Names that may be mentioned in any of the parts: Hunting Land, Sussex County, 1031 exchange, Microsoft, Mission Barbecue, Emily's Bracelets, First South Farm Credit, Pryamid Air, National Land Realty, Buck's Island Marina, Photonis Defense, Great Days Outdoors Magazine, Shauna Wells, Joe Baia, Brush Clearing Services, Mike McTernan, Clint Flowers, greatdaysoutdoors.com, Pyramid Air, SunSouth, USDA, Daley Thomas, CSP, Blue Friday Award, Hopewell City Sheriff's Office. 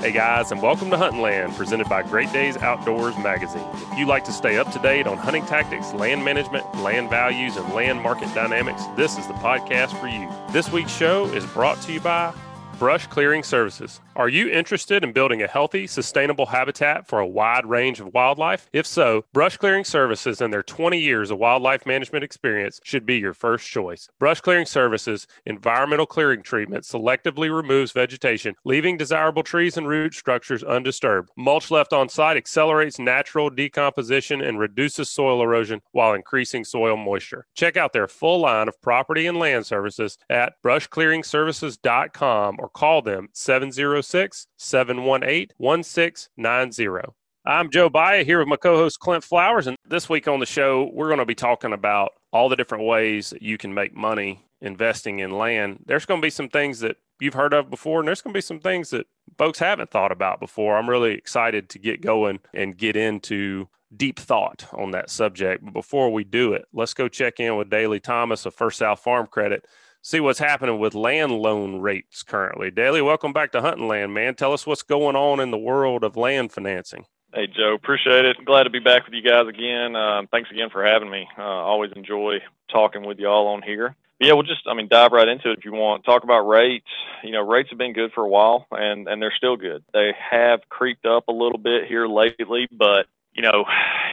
Hey guys, and welcome to Hunting Land, presented by Great Days Outdoors Magazine. If you like to stay up to date on hunting tactics, land management, land values, and land market dynamics, this is the podcast for you. This week's show is brought to you by Brush Clearing Services. Are you interested in building a healthy, sustainable habitat for a wide range of wildlife? If so, Brush Clearing Services and their 20 years of wildlife management experience should be your first choice. Brush Clearing Services' environmental clearing treatment selectively removes vegetation, leaving desirable trees and root structures undisturbed. Mulch left on site accelerates natural decomposition and reduces soil erosion while increasing soil moisture. Check out their full line of property and land services at brushclearingservices.com or call them 706-718-1690. I'm Joe Baia here with my co-host Clint Flowers, and this week on the show, we're going to be talking about all the different ways that you can make money investing in land. There's going to be some things that you've heard of before, and there's going to be some things that folks haven't thought about before. I'm really excited to get going and get into deep thought on that subject. But before we do it, let's go check in with Daley Thomas of First South Farm Credit. See what's happening with land loan rates currently. Daley, welcome back to Hunting Land, man. Tell us what's going on in the world of land financing. Hey, Joe, appreciate it. I'm glad to be back with you guys again. Thanks again for having me. Always enjoy talking with you all on here. But yeah, we'll just, dive right into it if you want. Talk about rates. You know, rates have been good for a while, and they're still good. They have creeped up a little bit here lately, but you know,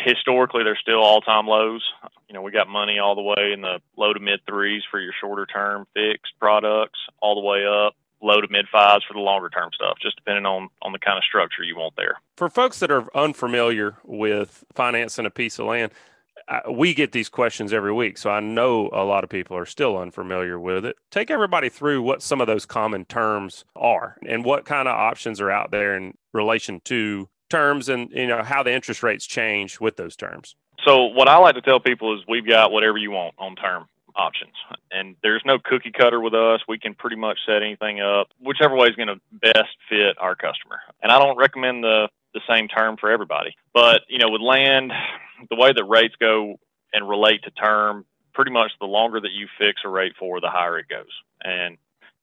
historically, they're still all-time lows. You know, we got money all the way in the low to mid-3s for your shorter-term fixed products, all the way up, low to mid-5s for the longer-term stuff, just depending on the kind of structure you want there. For folks that are unfamiliar with financing a piece of land, we get these questions every week, so I know a lot of people are still unfamiliar with it. Take everybody through what some of those common terms are and what kind of options are out there in relation to terms and, you know, how the interest rates change with those terms. So what I like to tell people is we've got whatever you want on term options, and there's no cookie cutter with us. We can pretty much set anything up, whichever way is going to best fit our customer. And I don't recommend the same term for everybody, but you know, with land, the way that rates go and relate to term, pretty much the longer that you fix a rate for, the higher it goes. And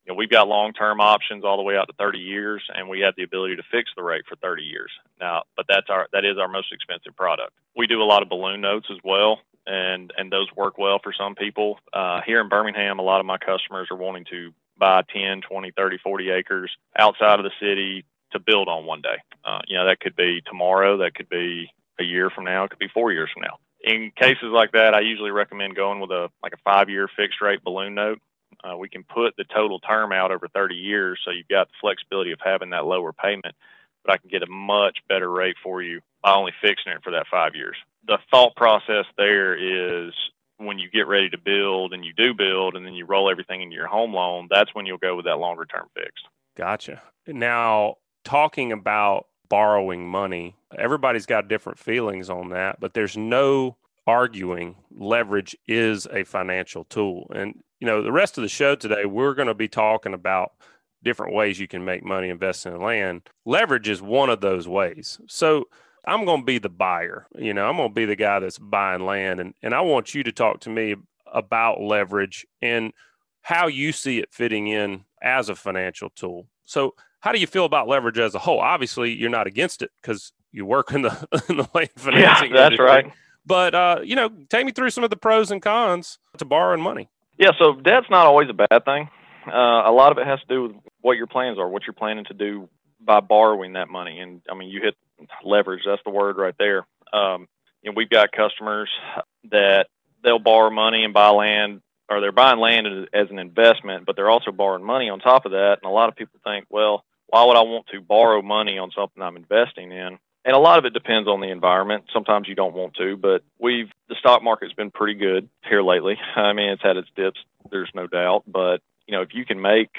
you know, we've got long-term options all the way out to 30 years, and we have the ability to fix the rate for 30 years. Now, but that is our most expensive product. We do a lot of balloon notes as well, and those work well for some people. Here in Birmingham, a lot of my customers are wanting to buy 10, 20, 30, 40 acres outside of the city to build on one day. You know, that could be tomorrow, that could be a year from now, it could be 4 years from now. In cases like that, I usually recommend going with a 5-year fixed rate balloon note. We can put the total term out over 30 years, so you've got the flexibility of having that lower payment, but I can get a much better rate for you by only fixing it for that 5 years. The thought process there is when you get ready to build and you do build and then you roll everything into your home loan, that's when you'll go with that longer term fixed. Gotcha. Now, talking about borrowing money, everybody's got different feelings on that, but there's no arguing leverage is a financial tool. And you know, the rest of the show today, we're going to be talking about different ways you can make money investing in land. Leverage is one of those ways. So I'm going to be the buyer. You know, I'm going to be the guy that's buying land. And I want you to talk to me about leverage and how you see it fitting in as a financial tool. So how do you feel about leverage as a whole? Obviously, you're not against it because you work in the land financing industry. Yeah, that's right. But, you know, take me through some of the pros and cons to borrowing money. Yeah, so debt's not always a bad thing. A lot of it has to do with what your plans are, what you're planning to do by borrowing that money. And, I mean, you hit leverage. That's the word right there. You know, we've got customers that they'll borrow money and buy land, or they're buying land as an investment, but they're also borrowing money on top of that. And a lot of people think, well, why would I want to borrow money on something I'm investing in? And a lot of it depends on the environment. Sometimes you don't want to, but the stock market's been pretty good here lately. I mean, it's had its dips, there's no doubt. But, you know, if you can make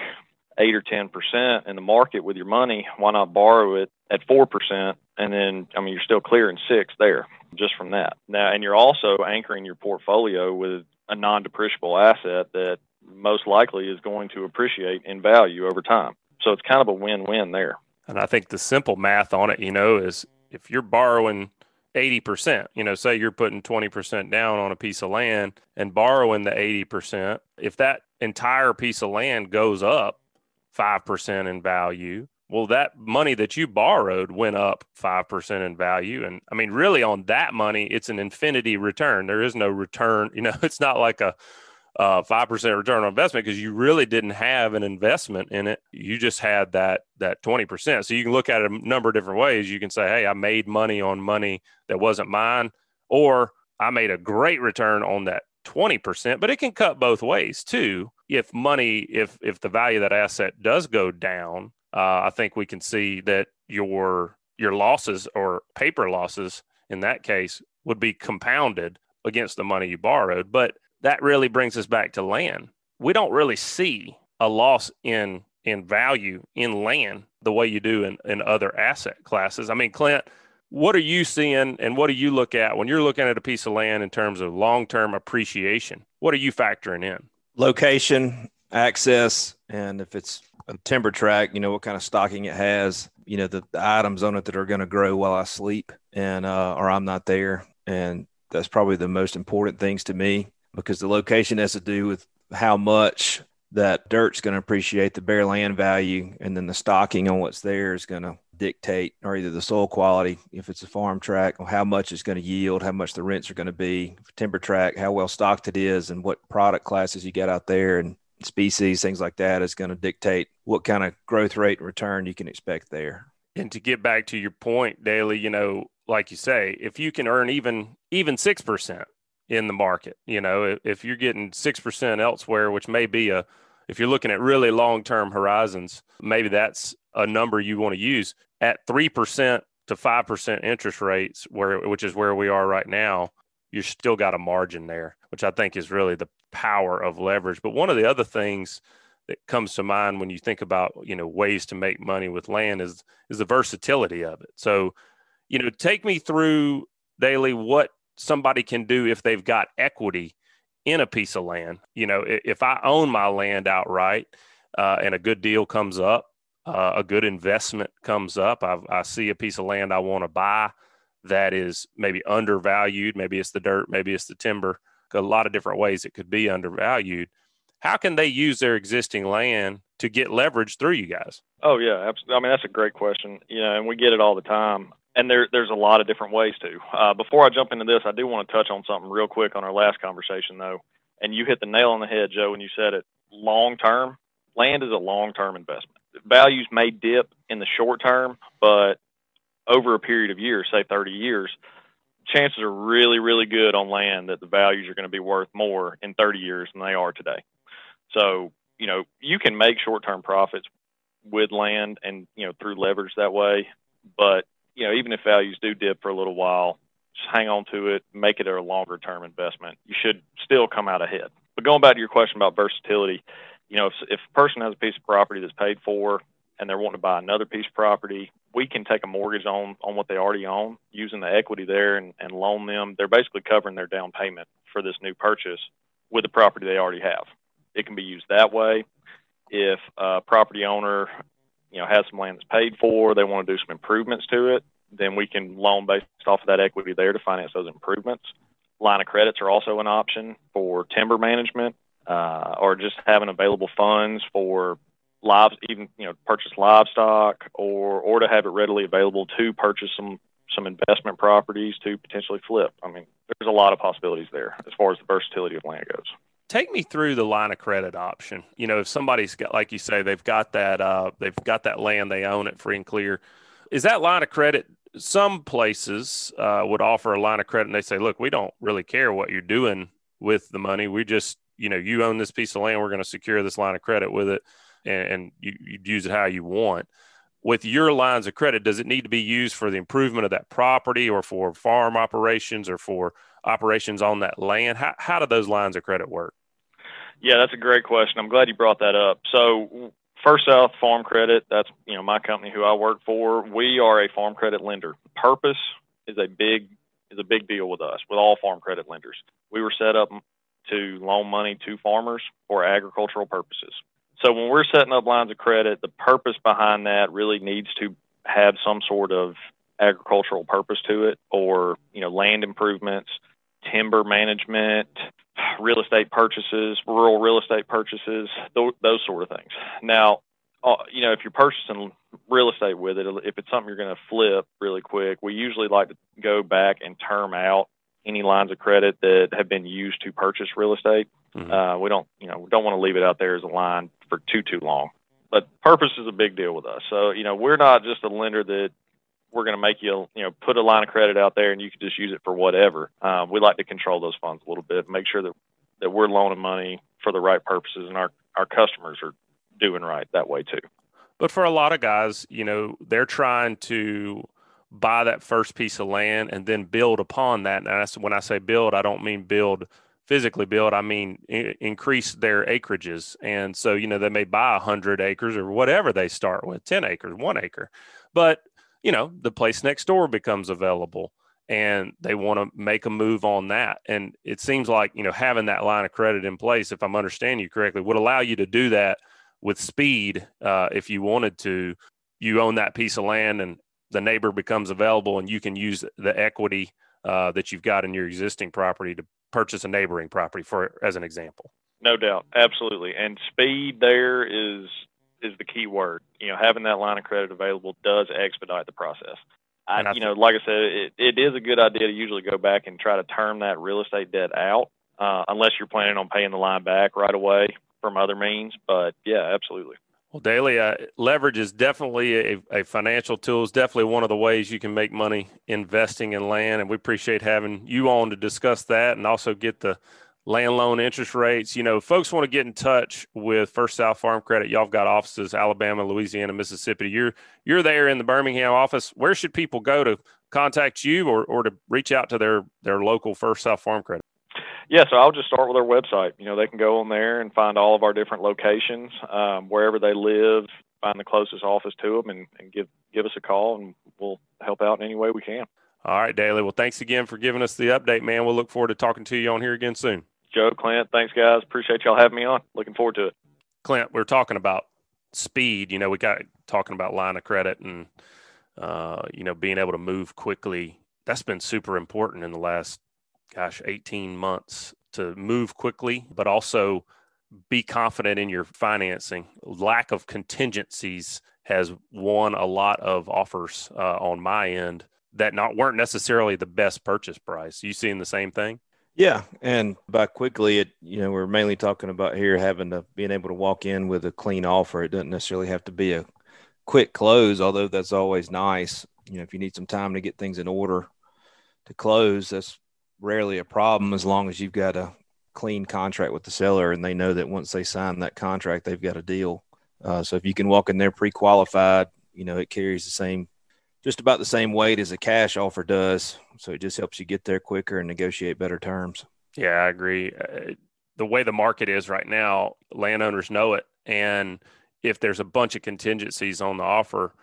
8 or 10% in the market with your money, why not borrow it at 4%? And then, I mean, you're still clearing 6 there just from that. Now, and you're also anchoring your portfolio with a non-depreciable asset that most likely is going to appreciate in value over time. So it's kind of a win-win there. And I think the simple math on it, you know, is if you're borrowing 80%, you know, say you're putting 20% down on a piece of land and borrowing the 80%, if that entire piece of land goes up 5% in value, well, that money that you borrowed went up 5% in value. And I mean, really on that money, it's an infinity return. There is no return. You know, it's not like a 5% return on investment because you really didn't have an investment in it. You just had that 20%. So you can look at it a number of different ways. You can say, hey, I made money on money that wasn't mine, or I made a great return on that 20%, but it can cut both ways too. If money, if the value of that asset does go down, I think we can see that your losses or paper losses in that case would be compounded against the money you borrowed. But that really brings us back to land. We don't really see a loss in value in land the way you do in other asset classes. I mean, Clint, what are you seeing and what do you look at when you're looking at a piece of land in terms of long-term appreciation? What are you factoring in? Location, access, and if it's a timber tract, you know, what kind of stocking it has, you know, the items on it that are going to grow while I sleep and or I'm not there. And that's probably the most important things to me, because the location has to do with how much that dirt's going to appreciate the bare land value, and then the stocking on what's there is going to dictate, or either the soil quality, if it's a farm tract, or how much it's going to yield, how much the rents are going to be, timber tract, how well stocked it is, and what product classes you got out there and species, things like that, is going to dictate what kind of growth rate and return you can expect there. And to get back to your point, Daley, you know, like you say, if you can earn even 6% in the market, you know, if you're getting 6% elsewhere, which may be if you're looking at really long-term horizons, maybe that's a number you want to use. At 3% to 5% interest rates, which is where we are right now, you've still got a margin there, which I think is really the power of leverage. But one of the other things that comes to mind when you think about, you know, ways to make money with land is the versatility of it. So, you know, take me through, Daley, what somebody can do if they've got equity in a piece of land. You know, if I own my land outright and a good deal comes up, a good investment comes up. I see a piece of land I want to buy that is maybe undervalued. Maybe it's the dirt, maybe it's the timber. A lot of different ways it could be undervalued. How can they use their existing land to get leverage through you guys? Oh, yeah, absolutely. I mean, that's a great question. You know, and we get it all the time. And there's a lot of different ways to. Before I jump into this, I do want to touch on something real quick on our last conversation, though. And you hit the nail on the head, Joe, when you said it. Long-term, land is a long-term investment. Values may dip in the short term, but over a period of years, say 30 years, chances are really, really good on land that the values are going to be worth more in 30 years than they are today. So, you know, you can make short-term profits with land and, you know, through leverage that way. But, you know, even if values do dip for a little while, just hang on to it, make it a longer-term investment. You should still come out ahead. But going back to your question about versatility, you know, if a person has a piece of property that's paid for and they're wanting to buy another piece of property, we can take a mortgage on what they already own using the equity there and loan them. They're basically covering their down payment for this new purchase with the property they already have. It can be used that way. If a property owner, you know, has some land that's paid for, they want to do some improvements to it, then we can loan based off of that equity there to finance those improvements. Line of credits are also an option for timber management. Or just having available funds for lives, even, you know, purchase livestock or to have it readily available to purchase some investment properties to potentially flip. I mean, there's a lot of possibilities there as far as the versatility of land goes. Take me through the line of credit option. You know, if somebody's got, like you say, they've got that land, they own it free and clear. Is that line of credit? Some places would offer a line of credit and they say, look, we don't really care what you're doing with the money. We just, you know, you own this piece of land, we're going to secure this line of credit with it, and you'd use it how you want. With your lines of credit, does it need to be used for the improvement of that property or for farm operations or for operations on that land? How do those lines of credit work? Yeah, that's a great question. I'm glad you brought that up. So First South Farm Credit, that's, you know, my company who I work for, we are a farm credit lender. Purpose is a big deal with us, with all farm credit lenders. We were set up to loan money to farmers for agricultural purposes. So when we're setting up lines of credit, the purpose behind that really needs to have some sort of agricultural purpose to it, or, you know, land improvements, timber management, real estate purchases, rural real estate purchases, those sort of things. Now, you know, if you're purchasing real estate with it, if it's something you're going to flip really quick, we usually like to go back and term out any lines of credit that have been used to purchase real estate. Mm-hmm. We don't, you know, we don't want to leave it out there as a line for too long. But purpose is a big deal with us. So, you know, we're not just a lender that we're going to make you, you know, put a line of credit out there and you can just use it for whatever. We like to control those funds a little bit, make sure that we're loaning money for the right purposes and our customers are doing right that way too. But for a lot of guys, you know, they're trying to buy that first piece of land and then build upon that. And that's, when I say build, I don't mean build physically build, I mean increase their acreages. And so, you know, they may buy 100 acres or whatever they start with, 10 acres, 1 acre. But, you know, the place next door becomes available and they want to make a move on that. And it seems like, you know, having that line of credit in place, if I'm understanding you correctly, would allow you to do that with speed. If you wanted to, you own that piece of land and the neighbor becomes available and you can use the equity that you've got in your existing property to purchase a neighboring property, for as an example. No doubt. Absolutely. And speed there is the key word. You know, having that line of credit available does expedite the process. Like I said, it is a good idea to usually go back and try to term that real estate debt out, unless you're planning on paying the line back right away from other means. But yeah, absolutely. Well, Daley, leverage is definitely a financial tool. It's definitely one of the ways you can make money investing in land. And we appreciate having you on to discuss that and also get the land loan interest rates. You know, folks want to get in touch with First South Farm Credit. Y'all have got offices, Alabama, Louisiana, Mississippi. You're there in the Birmingham office. Where should people go to contact you or to reach out to their local First South Farm Credit? Yeah, so I'll just start with our website. You know, they can go on there and find all of our different locations, wherever they live, find the closest office to them and give us a call and we'll help out in any way we can. All right, Daley. Well, thanks again for giving us the update, man. We'll look forward to talking to you on here again soon. Joe, Clint, thanks, guys. Appreciate y'all having me on. Looking forward to it. Clint, we're talking about speed. You know, we got talking about line of credit and, you know, being able to move quickly. That's been super important in the last 18 months to move quickly, but also be confident in your financing. Lack of contingencies has won a lot of offers on my end that weren't necessarily the best purchase price. You seeing the same thing? Yeah. And by quickly, you know, we're mainly talking about here being able to walk in with a clean offer. It doesn't necessarily have to be a quick close, although that's always nice. You know, if you need some time to get things in order to close, that's rarely a problem as long as you've got a clean contract with the seller and they know that once they sign that contract, they've got a deal. So if you can walk in there pre-qualified, you know, it carries the same, just about the same weight as a cash offer does. So it just helps you get there quicker and negotiate better terms. Yeah, I agree. The way the market is right now, landowners know it. And if there's a bunch of contingencies on the offer,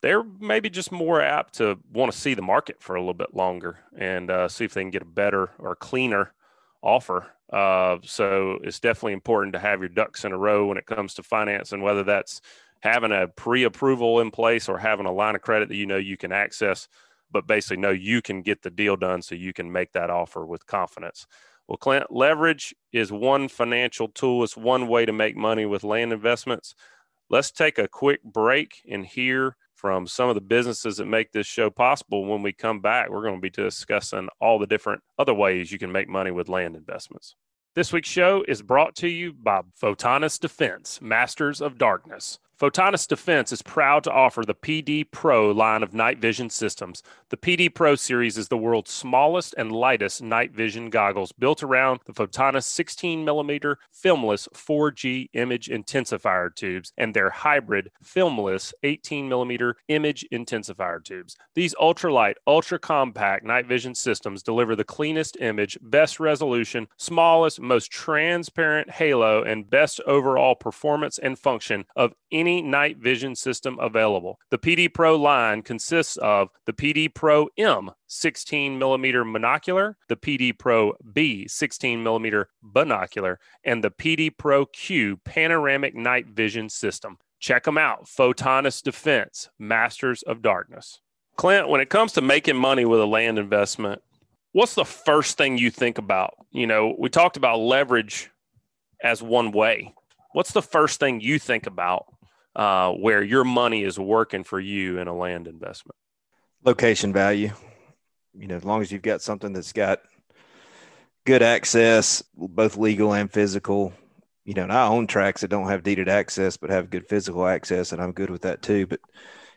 they're maybe just more apt to want to see the market for a little bit longer and see if they can get a better or cleaner offer. So it's definitely important to have your ducks in a row when it comes to finance, and whether that's having a pre-approval in place or having a line of credit that you know you can access, but basically know you can get the deal done so you can make that offer with confidence. Well, Clint, leverage is one financial tool. It's one way to make money with land investments. Let's take a quick break and hear from some of the businesses that make this show possible. When we come back, we're going to be discussing all the different other ways you can make money with land investments. This week's show is brought to you by Photonis Defense, Masters of Darkness. Photonis Defense is proud to offer the PD Pro line of night vision systems. The PD Pro series is the world's smallest and lightest night vision goggles, built around the Photonis 16mm filmless 4G image intensifier tubes and their hybrid filmless 18mm image intensifier tubes. These ultralight, ultra-compact night vision systems deliver the cleanest image, best resolution, smallest, most transparent halo, and best overall performance and function of any night vision system available. The PD Pro line consists of the PD Pro M 16mm monocular, the PD Pro B 16mm binocular, and the PD Pro Q panoramic night vision system. Check them out. Photonis Defense, Masters of Darkness. Clint, when it comes to making money with a land investment, what's the first thing you think about? You know, we talked about leverage as one way. What's the first thing you think about where your money is working for you in a land investment. Location value. You know, as long as you've got something that's got good access, both legal and physical, you know, and I own tracts that don't have deeded access, but have good physical access. And I'm good with that too. But,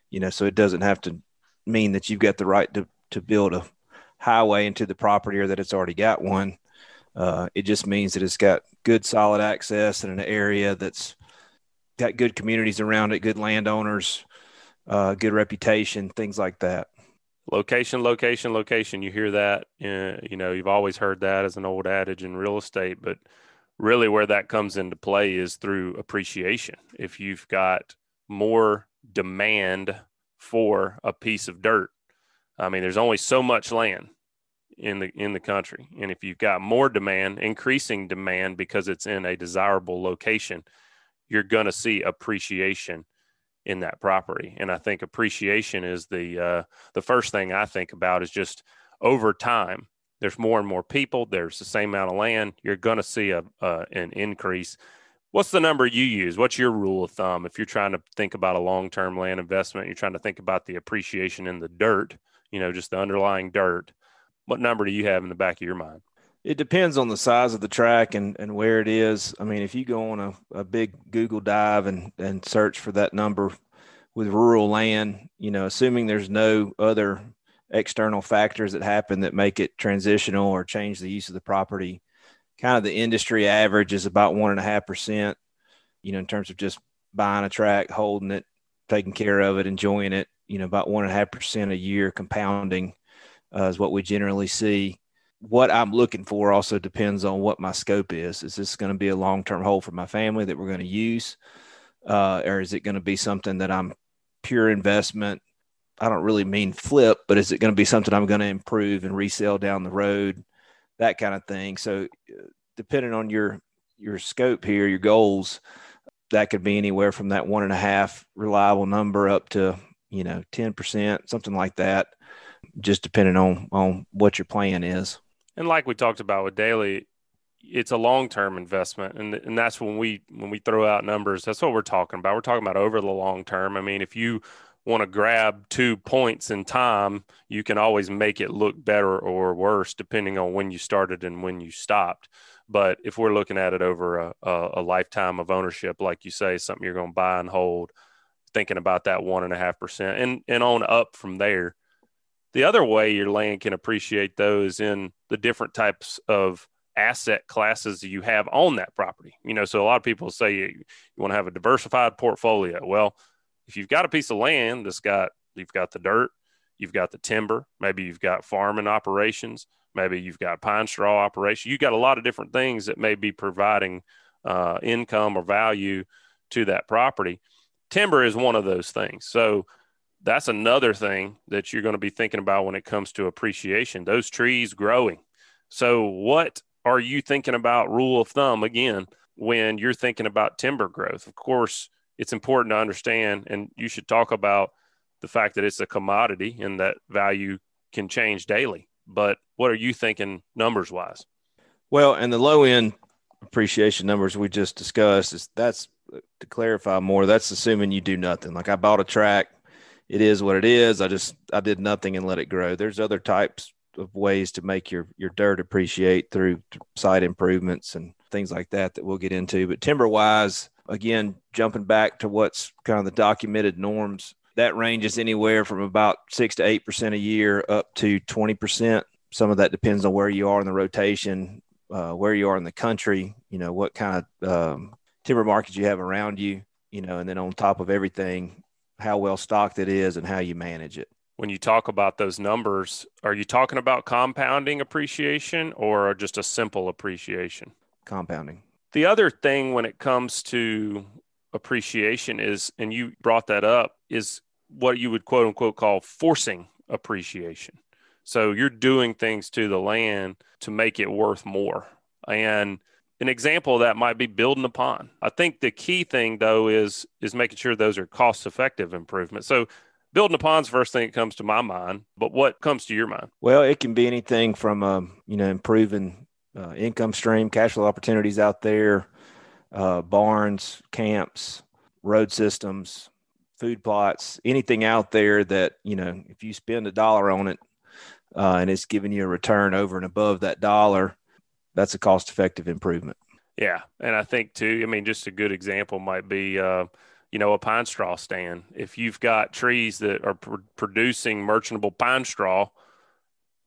you know, so it doesn't have to mean that you've got the right to build a highway into the property or that it's already got one. It just means that it's got good solid access in an area that's got good communities around it, good landowners, good reputation, things like that. Location, location, location. You hear that, you know, you've always heard that as an old adage in real estate, but really where that comes into play is through appreciation. If you've got more demand for a piece of dirt, I mean, there's only so much land in the country. And if you've got more demand, increasing demand because it's in a desirable location, you're going to see appreciation in that property. And I think appreciation is the first thing I think about is just over time, there's more and more people, there's the same amount of land, you're going to see an increase. What's the number you use? What's your rule of thumb? If you're trying to think about a long-term land investment, you're trying to think about the appreciation in the dirt, you know, just the underlying dirt. What number do you have in the back of your mind? It depends on the size of the track and where it is. I mean, if you go on a big Google dive and search for that number with rural land, you know, assuming there's no other external factors that happen that make it transitional or change the use of the property, kind of the industry average is about 1.5%, you know, in terms of just buying a tract, holding it, taking care of it, enjoying it, you know, about 1.5% a year compounding is what we generally see. What I'm looking for also depends on what my scope is. Is this going to be a long-term hold for my family that we're going to use? Or is it going to be something that I'm pure investment? I don't really mean flip, but is it going to be something I'm going to improve and resell down the road? That kind of thing. So depending on your scope here, your goals, that could be anywhere from that 1.5 reliable number up to, you know, 10%, something like that, just depending on what your plan is. And like we talked about with Daley, it's a long-term investment. And that's when we throw out numbers, that's what we're talking about. We're talking about over the long term. I mean, if you want to grab 2 points in time, you can always make it look better or worse depending on when you started and when you stopped. But if we're looking at it over a lifetime of ownership, like you say, something you're going to buy and hold, thinking about that 1.5% and on up from there. The other way your land can appreciate those in the different types of asset classes you have on that property. You know, so a lot of people say you want to have a diversified portfolio. Well, if you've got a piece of land that's got, you've got the dirt, you've got the timber, maybe you've got farming operations, maybe you've got pine straw operation. You've got a lot of different things that may be providing income or value to that property. Timber is one of those things. So that's another thing that you're going to be thinking about when it comes to appreciation, those trees growing. So what are you thinking about rule of thumb again, when you're thinking about timber growth? Of course, it's important to understand, and you should talk about the fact that it's a commodity and that value can change daily. But what are you thinking numbers wise? Well, and the low end appreciation numbers we just discussed is that's to clarify more. That's assuming you do nothing. Like I bought a tract. It is what it is. I did nothing and let it grow. There's other types of ways to make your dirt appreciate through site improvements and things like that we'll get into. But timber wise, again, jumping back to what's kind of the documented norms, that ranges anywhere from about 6 to 8% a year up to 20%. Some of that depends on where you are in the rotation, where you are in the country, you know, what kind of timber markets you have around you, you know, and then on top of everything, how well stocked it is and how you manage it. When you talk about those numbers, are you talking about compounding appreciation or just a simple appreciation? Compounding. The other thing when it comes to appreciation is, and you brought that up, is what you would quote unquote call forcing appreciation. So you're doing things to the land to make it worth more. And an example of that might be building a pond. I think the key thing though is making sure those are cost effective improvements. So building a pond's first thing that comes to my mind, but what comes to your mind? Well, it can be anything from, you know, improving income stream, cash flow opportunities out there, barns, camps, road systems, food plots, anything out there that, you know, if you spend $1 on it and it's giving you a return over and above that $1, that's a cost-effective improvement. Yeah. And I think too, I mean, just a good example might be, you know, a pine straw stand. If you've got trees that are producing merchantable pine straw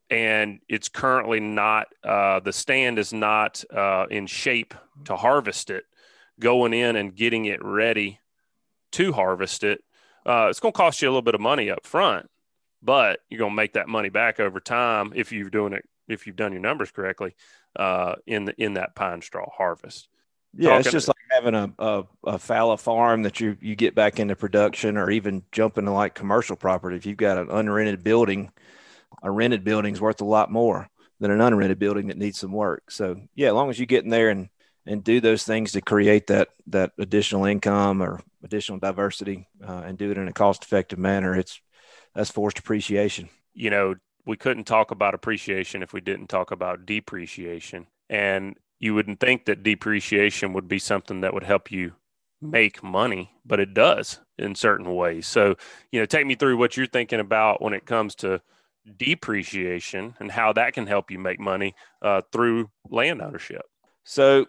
and it's currently not, the stand is not in shape to harvest it, going in and getting it ready to harvest it, it's going to cost you a little bit of money up front, but you're going to make that money back over time if you're doing it, if you've done your numbers correctly, in that pine straw harvest. Yeah, it's just like having a fallow farm that you get back into production, or even jumping to like commercial property. If you've got an unrented building, a rented building's worth a lot more than an unrented building that needs some work. So yeah, as long as you get in there and do those things to create that additional income or additional diversity, and do it in a cost-effective manner, that's forced appreciation. You know, we couldn't talk about appreciation if we didn't talk about depreciation. And you wouldn't think that depreciation would be something that would help you make money, but it does in certain ways. So, you know, take me through what you're thinking about when it comes to depreciation and how that can help you make money through land ownership. So,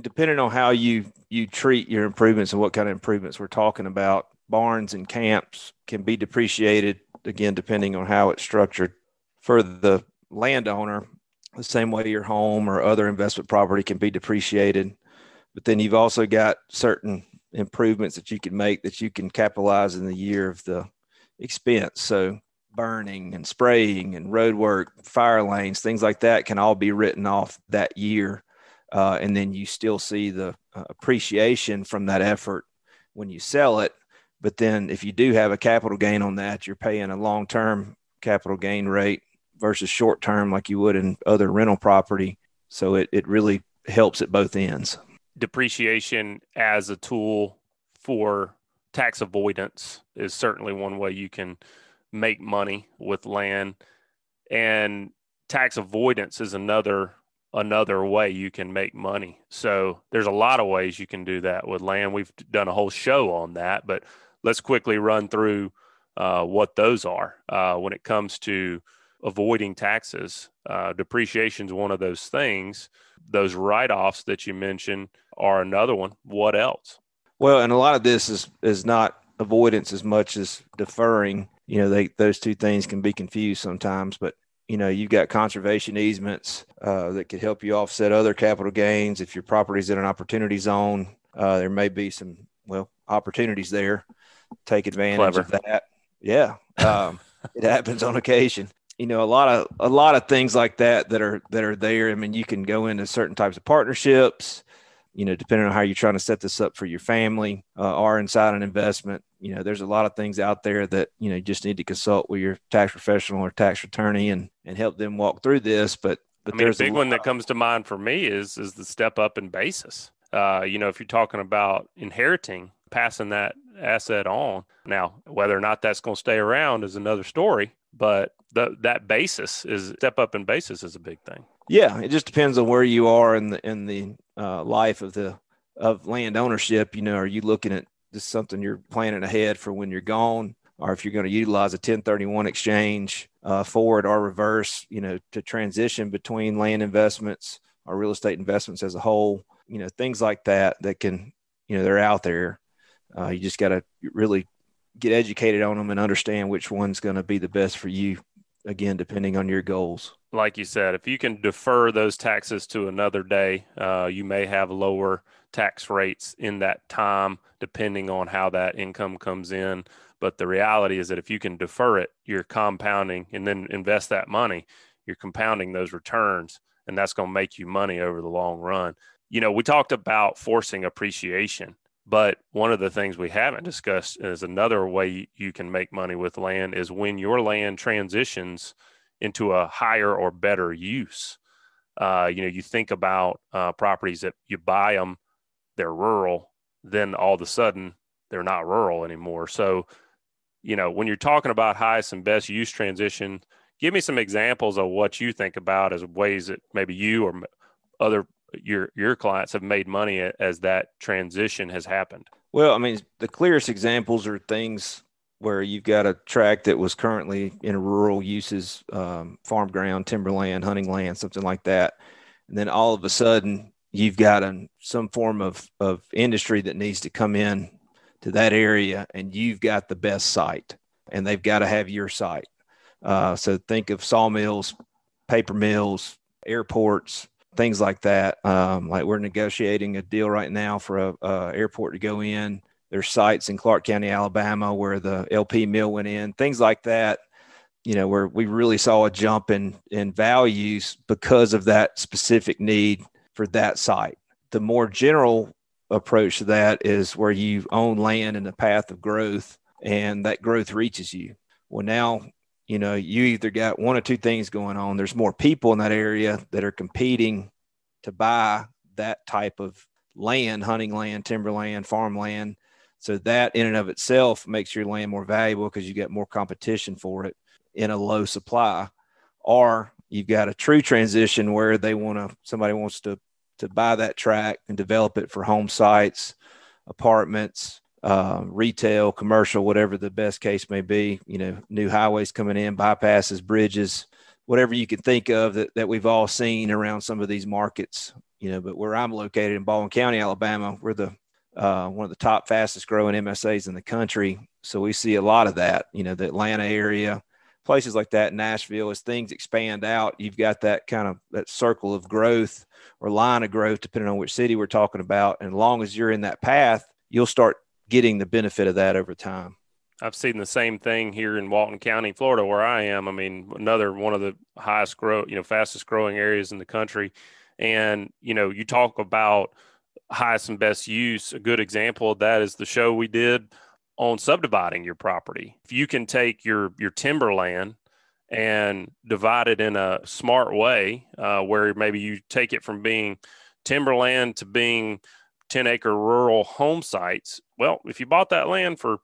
depending on how you treat your improvements and what kind of improvements we're talking about, barns and camps can be depreciated, again, depending on how it's structured. For the landowner, the same way your home or other investment property can be depreciated. But then you've also got certain improvements that you can make that you can capitalize in the year of the expense. So burning and spraying and road work, fire lanes, things like that can all be written off that year. And then you still see the appreciation from that effort when you sell it. But then if you do have a capital gain on that, you're paying a long-term capital gain rate versus short-term like you would in other rental property. So it really helps at both ends. Depreciation as a tool for tax avoidance is certainly one way you can make money with land. And tax avoidance is another way you can make money. So there's a lot of ways you can do that with land. We've done a whole show on that, but let's quickly run through what those are. When it comes to avoiding taxes, depreciation is one of those things. Those write-offs that you mentioned are another one. What else? Well, and a lot of this is not avoidance as much as deferring. You know, those two things can be confused sometimes, but you know, you've got conservation easements that could help you offset other capital gains. If your property's in an opportunity zone, there may be some, opportunities there. Take advantage of that. Yeah. It happens on occasion. You know, a lot of things like that are there. I mean, you can go into certain types of partnerships, you know, depending on how you're trying to set this up for your family or inside an investment. You know, there's a lot of things out there that, you know, you just need to consult with your tax professional or tax attorney and help them walk through this. But I mean, there's a big one that comes to mind for me is the step up in basis. You know, if you're talking about inheriting, passing that asset on. Now, whether or not that's going to stay around is another story, but that basis is step up in basis is a big thing. Yeah. It just depends on where you are in the life of land ownership. You know, are you looking at just something you're planning ahead for when you're gone, or if you're going to utilize a 1031 exchange forward or reverse, you know, to transition between land investments or real estate investments as a whole, you know, things like that can, you know, they're out there. You just got to really get educated on them and understand which one's going to be the best for you, again, depending on your goals. Like you said, if you can defer those taxes to another day, you may have lower tax rates in that time, depending on how that income comes in. But the reality is that if you can defer it, you're compounding, and then invest that money, you're compounding those returns, and that's going to make you money over the long run. You know, we talked about forcing appreciation, but one of the things we haven't discussed is another way you can make money with land is when your land transitions into a higher or better use. You know, you think about properties that you buy them, they're rural, then all of a sudden they're not rural anymore. So, you know, when you're talking about highest and best use transition, give me some examples of what you think about as ways that maybe you or other your clients have made money as that transition has happened. Well, I mean, the clearest examples are things where you've got a tract that was currently in rural uses, farm ground, timberland, hunting land, something like that. And then all of a sudden you've got some form of industry that needs to come in to that area, and you've got the best site and they've got to have your site. So think of sawmills, paper mills, airports, things like that. Like we're negotiating a deal right now for a airport to go in. There's sites in Clark County, Alabama, where the LP mill went in, things like that, you know, where we really saw a jump in values because of that specific need for that site. The more general approach to that is where you own land in the path of growth and that growth reaches you. Well, now, you know, you either got one or two things going on. There's more people in that area that are competing to buy that type of land, hunting land, timberland, farmland. So that in and of itself makes your land more valuable because you get more competition for it in a low supply. Or you've got a true transition where they somebody wants to buy that tract and develop it for home sites, apartments, retail, commercial, whatever the best case may be, you know, new highways coming in, bypasses, bridges, whatever you can think of that we've all seen around some of these markets, you know. But where I'm located in Baldwin County, Alabama, we're the one of the top fastest growing MSAs in the country. So we see a lot of that, you know, the Atlanta area, places like that, Nashville. As things expand out, you've got that kind of that circle of growth or line of growth, depending on which city we're talking about. And as long as you're in that path, you'll start getting the benefit of that over time. I've seen the same thing here in Walton County, Florida, where I am. I mean, another one of the highest growth, you know, fastest growing areas in the country. And, you know, you talk about highest and best use. A good example of that is the show we did on subdividing your property. If you can take your timberland and divide it in a smart way, where maybe you take it from being timberland to being 10-acre rural home sites. Well, if you bought that land for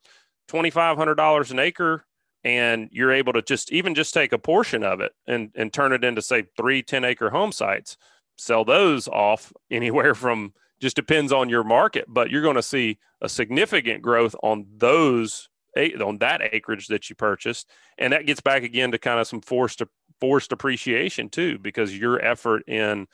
$2,500 an acre and you're able to just take a portion of it and turn it into, say, 3 10-acre home sites, sell those off anywhere from, just depends on your market, but you're going to see a significant growth on those, on that acreage that you purchased. And that gets back again to kind of some forced appreciation too, because your effort in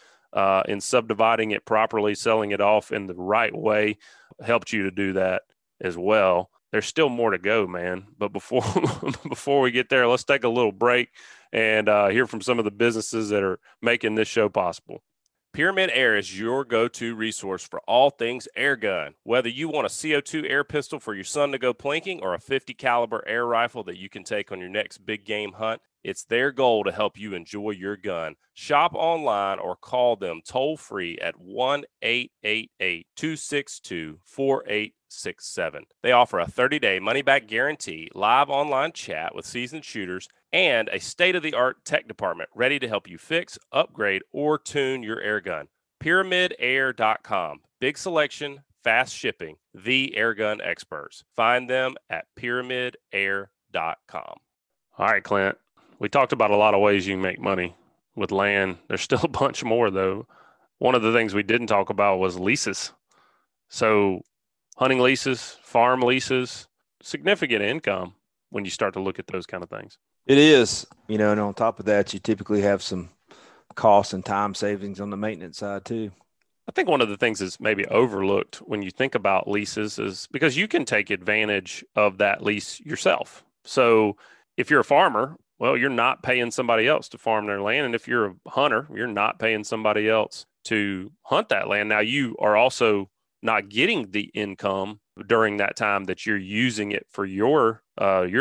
subdividing it properly, selling it off in the right way, helped you to do that as well. There's still more to go, man. But before we get there, let's take a little break and hear from some of the businesses that are making this show possible. Pyramid Air is your go-to resource for all things air gun. Whether you want a CO2 air pistol for your son to go plinking or a 50 caliber air rifle that you can take on your next big game hunt, it's their goal to help you enjoy your gun. Shop online or call them toll-free at 1-888-262-4867. They offer a 30-day money-back guarantee, live online chat with seasoned shooters, and a state-of-the-art tech department ready to help you fix, upgrade, or tune your air gun. PyramidAir.com. Big selection, fast shipping. The air gun experts. Find them at PyramidAir.com. All right, Clint. We talked about a lot of ways you can make money with land. There's still a bunch more, though. One of the things we didn't talk about was leases. So hunting leases, farm leases, significant income when you start to look at those kind of things. It is, you know, and on top of that, you typically have some costs and time savings on the maintenance side, too. I think one of the things that's maybe overlooked when you think about leases is because you can take advantage of that lease yourself. So if you're a farmer, well, you're not paying somebody else to farm their land. And if you're a hunter, you're not paying somebody else to hunt that land. Now, you are also not getting the income during that time that you're using it for your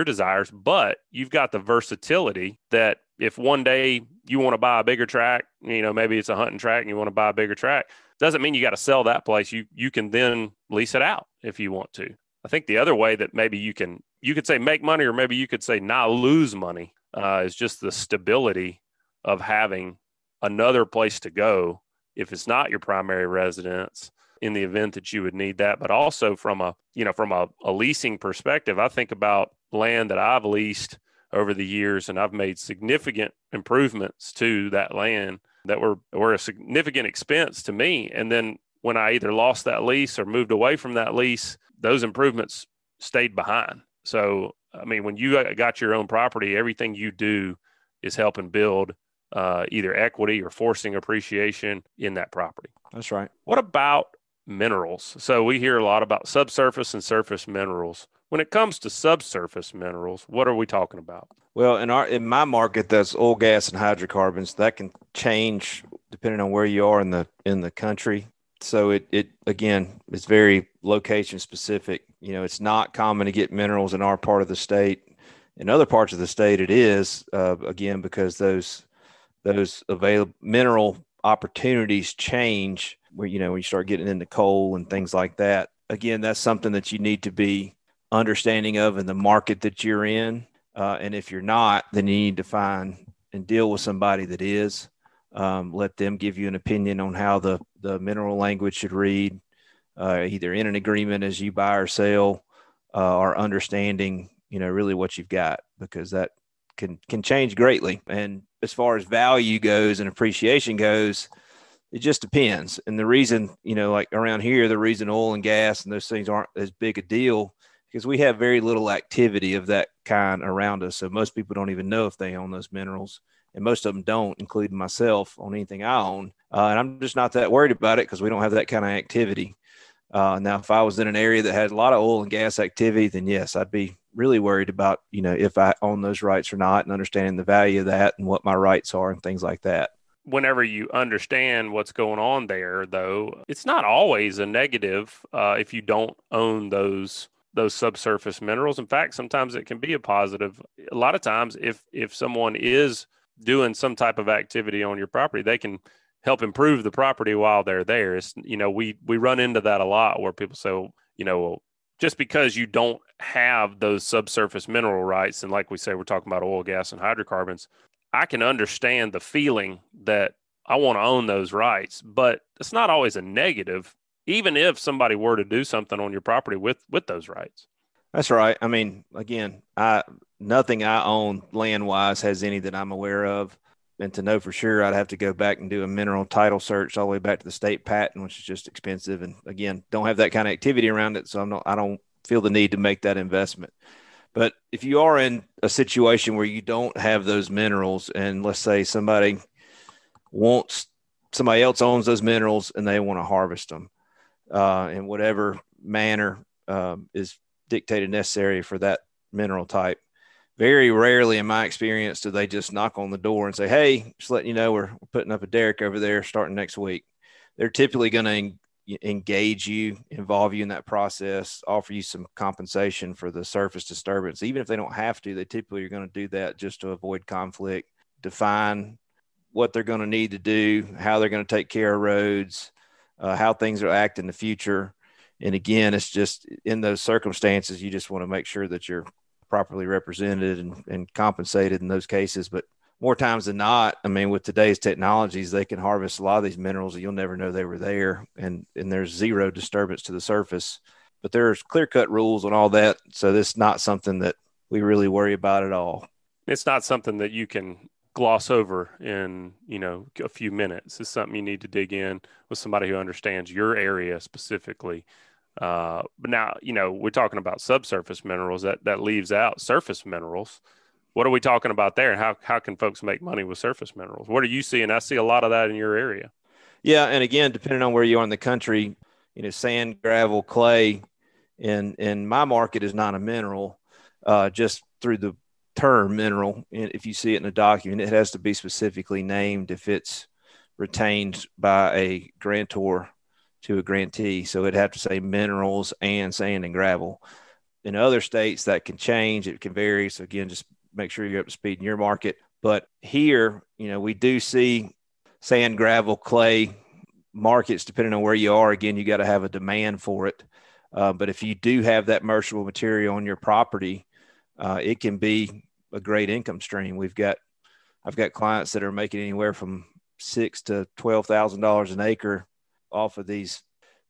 desires, but you've got the versatility that if one day you want to buy a bigger tract, you know, maybe it's a hunting tract and you want to buy a bigger tract, doesn't mean you got to sell that place. You can then lease it out if you want to. I think the other way that maybe you could say make money, or maybe you could say not lose money, is just the stability of having another place to go if it's not your primary residence in the event that you would need that. But also from a leasing perspective, I think about land that I've leased over the years, and I've made significant improvements to that land that were a significant expense to me. And then when I either lost that lease or moved away from that lease, those improvements stayed behind. So, I mean, when you got your own property, everything you do is helping build either equity or forcing appreciation in that property. That's right. What about minerals? So we hear a lot about subsurface and surface minerals. When it comes to subsurface minerals, what are we talking about? Well, in my market, that's oil, gas, and hydrocarbons. That can change depending on where you are in the country. So it again, it's very location specific. You know, it's not common to get minerals in our part of the state. In other parts of the state, it is again because those available mineral opportunities change. Where when you start getting into coal and things like that. Again, that's something that you need to be understanding of in the market that you're in. And if you're not, then you need to find and deal with somebody that is. Let them give you an opinion on how the mineral language should read, either in an agreement as you buy or sell, or understanding, really what you've got, because that can change greatly. And as far as value goes and appreciation goes, it just depends. And the reason, like around here, the reason oil and gas and those things aren't as big a deal because we have very little activity of that kind around us. So most people don't even know if they own those minerals. And most of them don't, including myself, on anything I own. And I'm just not that worried about it because we don't have that kind of activity. Now, if I was in an area that had a lot of oil and gas activity, then yes, I'd be really worried about, if I own those rights or not and understanding the value of that and what my rights are and things like that. Whenever you understand what's going on there, though, it's not always a negative if you don't own those subsurface minerals. In fact, sometimes it can be a positive. A lot of times if someone is doing some type of activity on your property, they can help improve the property while they're there. It's, we run into that a lot where people say, just because you don't have those subsurface mineral rights. And like we say, we're talking about oil, gas, and hydrocarbons. I can understand the feeling that I want to own those rights, but it's not always a negative, even if somebody were to do something on your property with those rights. That's right. I mean, again, nothing I own land-wise has any that I'm aware of. And to know for sure, I'd have to go back and do a mineral title search all the way back to the state patent, which is just expensive. And again, don't have that kind of activity around it. So I don't feel the need to make that investment. But if you are in a situation where you don't have those minerals, and let's say somebody else owns those minerals and they want to harvest them in whatever manner is dictated necessary for that mineral type. Very rarely in my experience do they just knock on the door and say, hey, just letting you know, we're putting up a derrick over there starting next week. They're typically going to engage you, involve you in that process, offer you some compensation for the surface disturbance. Even if they don't have to, they typically are going to do that just to avoid conflict, define what they're going to need to do, how they're going to take care of roads, how things will act in the future. And again, it's just in those circumstances, you just want to make sure that you're properly represented and compensated in those cases. But more times than not, I mean, with today's technologies, they can harvest a lot of these minerals that you'll never know they were there. And there's zero disturbance to the surface, but there's clear-cut rules on all that. So this is not something that we really worry about at all. It's not something that you can gloss over in, a few minutes. It's something you need to dig in with somebody who understands your area specifically. But now, we're talking about subsurface minerals that leaves out surface minerals. What are we talking about there? And how can folks make money with surface minerals? What are you seeing? I see a lot of that in your area. Yeah. And again, depending on where you are in the country, sand, gravel, clay, and my market is not a mineral, just through the term mineral. And if you see it in a document, it has to be specifically named if it's retained by a grantor to a grantee. So it'd have to say minerals and sand and gravel. In other states that can change, it can vary. So again, just make sure you're up to speed in your market. But here, we do see sand, gravel, clay markets, depending on where you are. Again, you got to have a demand for it. But if you do have that merchantable material on your property, it can be a great income stream. I've got clients that are making anywhere from $6,000 to $12,000 an acre off of these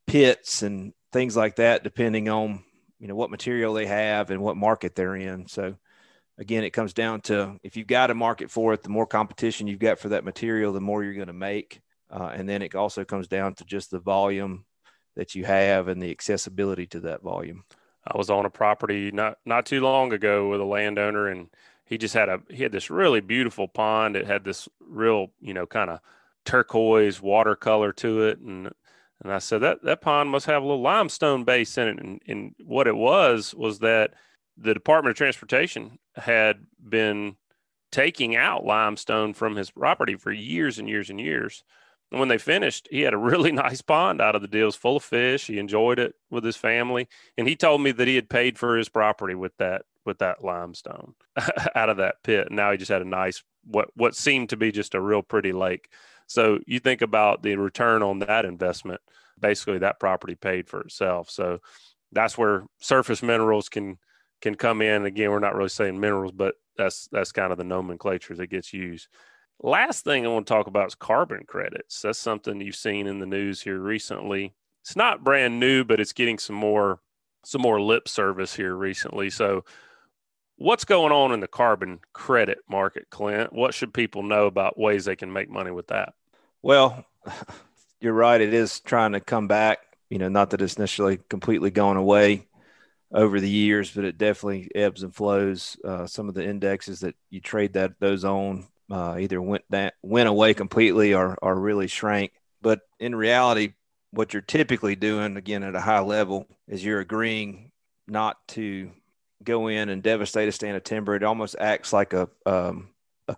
pits and things like that, depending on, what material they have and what market they're in. So again, it comes down to, if you've got a market for it, the more competition you've got for that material, the more you're going to make. And then it also comes down to just the volume that you have and the accessibility to that volume. I was on a property not too long ago with a landowner, and he just had he had this really beautiful pond. It had this real, kind of turquoise watercolor to it. And I said, that pond must have a little limestone base in it. And what it was that the Department of Transportation had been taking out limestone from his property for years and years and years. And when they finished, he had a really nice pond out of the deals full of fish. He enjoyed it with his family. And he told me that he had paid for his property with that limestone out of that pit. And now he just had a nice, what seemed to be just a real pretty lake. So you think about the return on that investment, basically that property paid for itself. So that's where surface minerals can come in. Again, we're not really saying minerals, but that's kind of the nomenclature that gets used. Last thing I want to talk about is carbon credits. That's something you've seen in the news here recently. It's not brand new, but it's getting some more lip service here recently. So what's going on in the carbon credit market, Clint? What should people know about ways they can make money with that? Well, you're right. It is trying to come back, not that it's necessarily completely gone away over the years, but it definitely ebbs and flows. Some of the indexes that you trade those on either went away completely or really shrank. But in reality, what you're typically doing, again, at a high level, is you're agreeing not to go in and devastate a stand of timber. It almost acts like a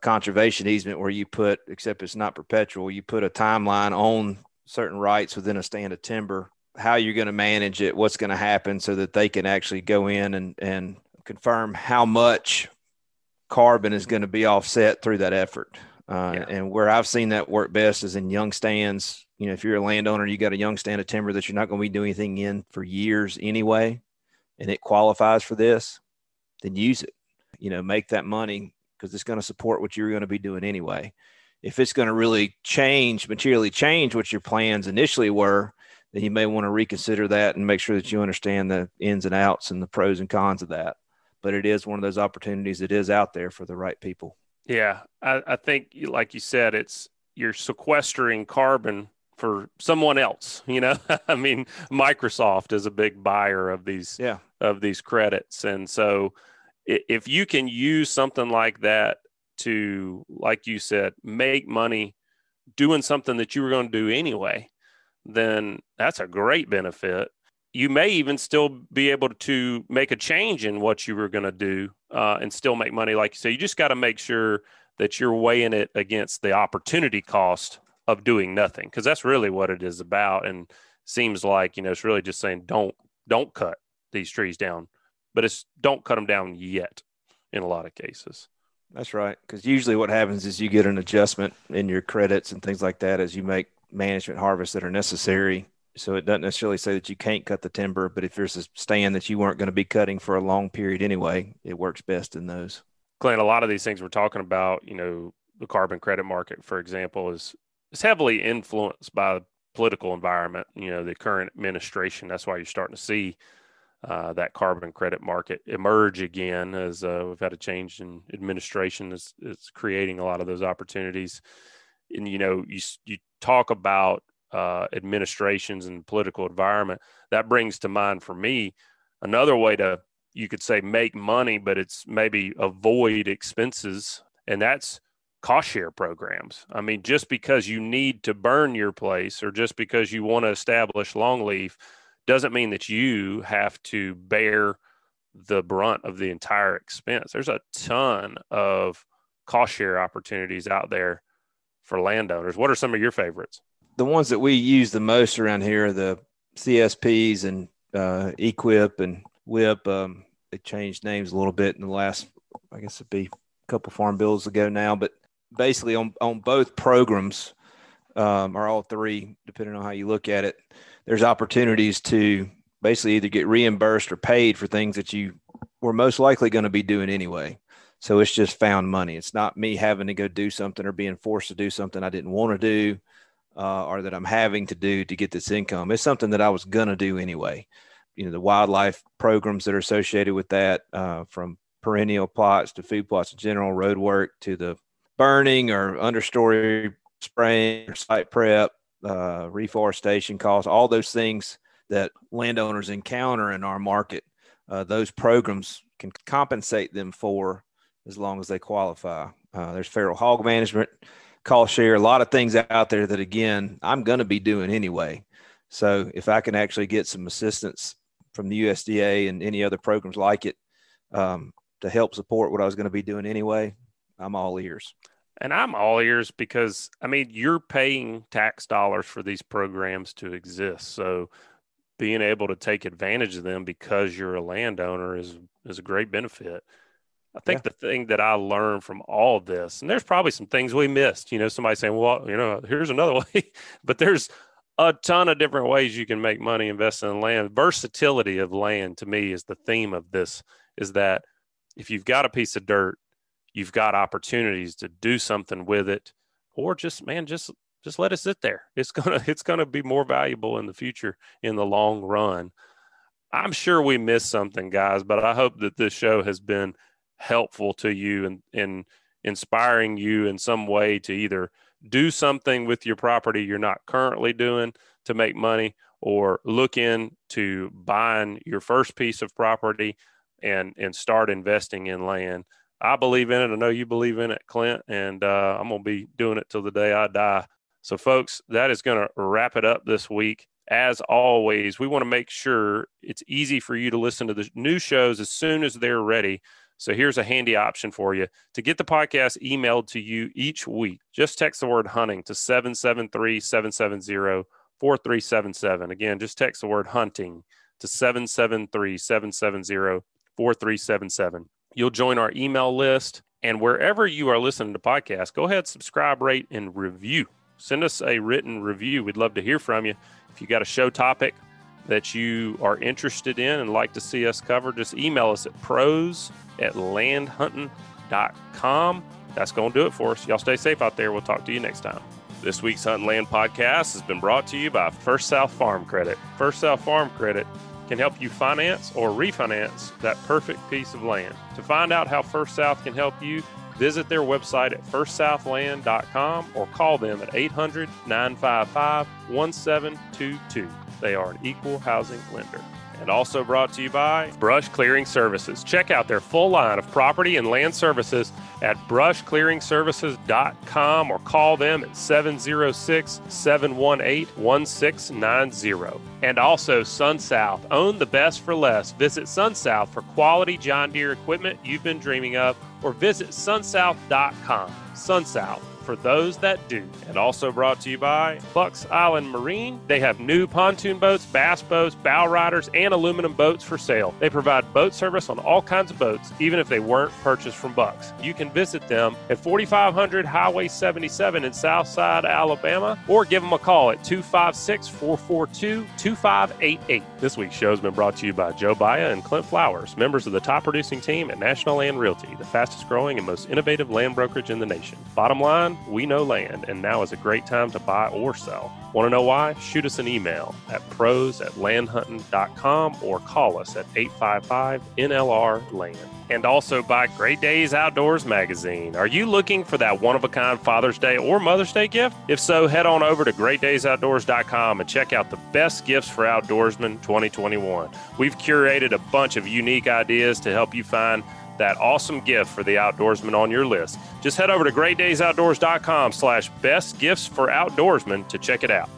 conservation easement where you put, except it's not perpetual, you put a timeline on certain rights within a stand of timber, how you're going to manage it, what's going to happen, so that they can actually go in and confirm how much carbon is going to be offset through that effort. And where I've seen that work best is in young stands. If you're a landowner, you got a young stand of timber that you're not going to be doing anything in for years anyway, and it qualifies for this, then use it, make that money, because it's going to support what you're going to be doing anyway. If it's going to really materially change what your plans initially were, then you may want to reconsider that and make sure that you understand the ins and outs and the pros and cons of that. But it is one of those opportunities that is out there for the right people. Yeah. I think, like you said, you're sequestering carbon for someone else, Microsoft is a big buyer of these credits. And so if you can use something like that to, like you said, make money doing something that you were going to do anyway, then that's a great benefit. You may even still be able to make a change in what you were going to do and still make money. Like you say, you just got to make sure that you're weighing it against the opportunity cost of doing nothing, because that's really what it is about. And seems like, it's really just saying, don't cut these trees down, but don't cut them down yet in a lot of cases. That's right. Because usually what happens is you get an adjustment in your credits and things like that as you make management harvests that are necessary. So it doesn't necessarily say that you can't cut the timber, but if there's a stand that you weren't going to be cutting for a long period anyway, it works best in those. Clint, a lot of these things we're talking about, the carbon credit market, for example, is heavily influenced by the political environment, the current administration. That's why you're starting to see that carbon credit market emerge again, as we've had a change in administration. It's creating a lot of those opportunities. And, you talk about administrations and political environment. That brings to mind for me another way you could say make money, but it's maybe avoid expenses. And that's cost share programs. I mean, just because you need to burn your place or just because you want to establish longleaf doesn't mean that you have to bear the brunt of the entire expense. There's a ton of cost share opportunities out there for landowners. What are some of your favorites? The ones that we use the most around here are the CSPs and Equip and WIP. They changed names a little bit in the last, I guess it'd be a couple farm bills ago now, but basically on both programs, or all three, depending on how you look at it, there's opportunities to basically either get reimbursed or paid for things that you were most likely going to be doing anyway. So it's just found money. It's not me having to go do something or being forced to do something I didn't want to do, or that I'm having to do to get this income. It's something that I was going to do anyway. The wildlife programs that are associated with that, from perennial plots to food plots in general, road work to the burning or understory spraying, site prep, reforestation costs, all those things that landowners encounter in our market, those programs can compensate them for as long as they qualify. There's feral hog management, cost share, a lot of things out there that, again, I'm going to be doing anyway. So if I can actually get some assistance from the USDA and any other programs like it to help support what I was going to be doing anyway, I'm all ears. And I'm all ears because, I mean, you're paying tax dollars for these programs to exist. So being able to take advantage of them because you're a landowner is a great benefit. I think the thing that I learned from all this, and there's probably some things we missed, you know, somebody saying, well, you know, here's another way, but there's a ton of different ways you can make money investing in land. Versatility of land to me is the theme of this, is that if you've got a piece of dirt, you've got opportunities to do something with it, or just, man, just let it sit there. It's going to be more valuable in the future, in the long run. I'm sure we missed something, guys, but I hope that this show has been helpful to you and inspiring you in some way to either do something with your property you're not currently doing to make money, or look into buying your first piece of property and start investing in land. I believe in it. I know you believe in it, Clint, and I'm going to be doing it till the day I die. So, folks, that is going to wrap it up this week. As always, we want to make sure it's easy for you to listen to the new shows as soon as they're ready. So here's a handy option for you. To get the podcast emailed to you each week, just text the word hunting to 773-770-4377. Again, just text the word hunting to 773-770-4377. You'll join our email list, and wherever you are listening to podcasts, go ahead, subscribe, rate, and review. Send us a written review. We'd love to hear from you. If you got a show topic that you are interested in and like to see us cover, just email us at pros@landhunting.com. That's going to do it for us. Y'all stay safe out there. We'll talk to you next time. This week's Hunting Land podcast has been brought to you by First South Farm Credit. First South Farm Credit can help you finance or refinance that perfect piece of land. To find out how First South can help you, visit their website at firstsouthland.com or call them at 800-955-1722. They are an equal housing lender. And also brought to you by Brush Clearing Services. Check out their full line of property and land services at brushclearingservices.com or call them at 706-718-1690. And also SunSouth. Own the best for less. Visit SunSouth for quality John Deere equipment you've been dreaming of, or visit sunsouth.com. SunSouth, for those that do. And also brought to you by Bucks Island Marine. They have new pontoon boats, bass boats, bow riders, and aluminum boats for sale. They provide boat service on all kinds of boats, even if they weren't purchased from Bucks. You can visit them at 4500 Highway 77 in Southside, Alabama, or give them a call at 256-442-2588. This week's show has been brought to you by Joe Baia and Clint Flowers, members of the top producing team at National Land Realty, the fastest growing and most innovative land brokerage in the nation. Bottom line, we know land, and now is a great time to buy or sell. Want to know why? Shoot us an email at pros@landhunting.com or call us at 855-NLR-LAND. And also by Great Days Outdoors Magazine. Are you looking for that one-of-a-kind Father's Day or Mother's Day gift? If so, head on over to greatdaysoutdoors.com and check out the best gifts for outdoorsmen 2021. We've curated a bunch of unique ideas to help you find that awesome gift for the outdoorsman on your list. Just head over to greatdaysoutdoors.com/bestgiftsforoutdoorsmen to check it out.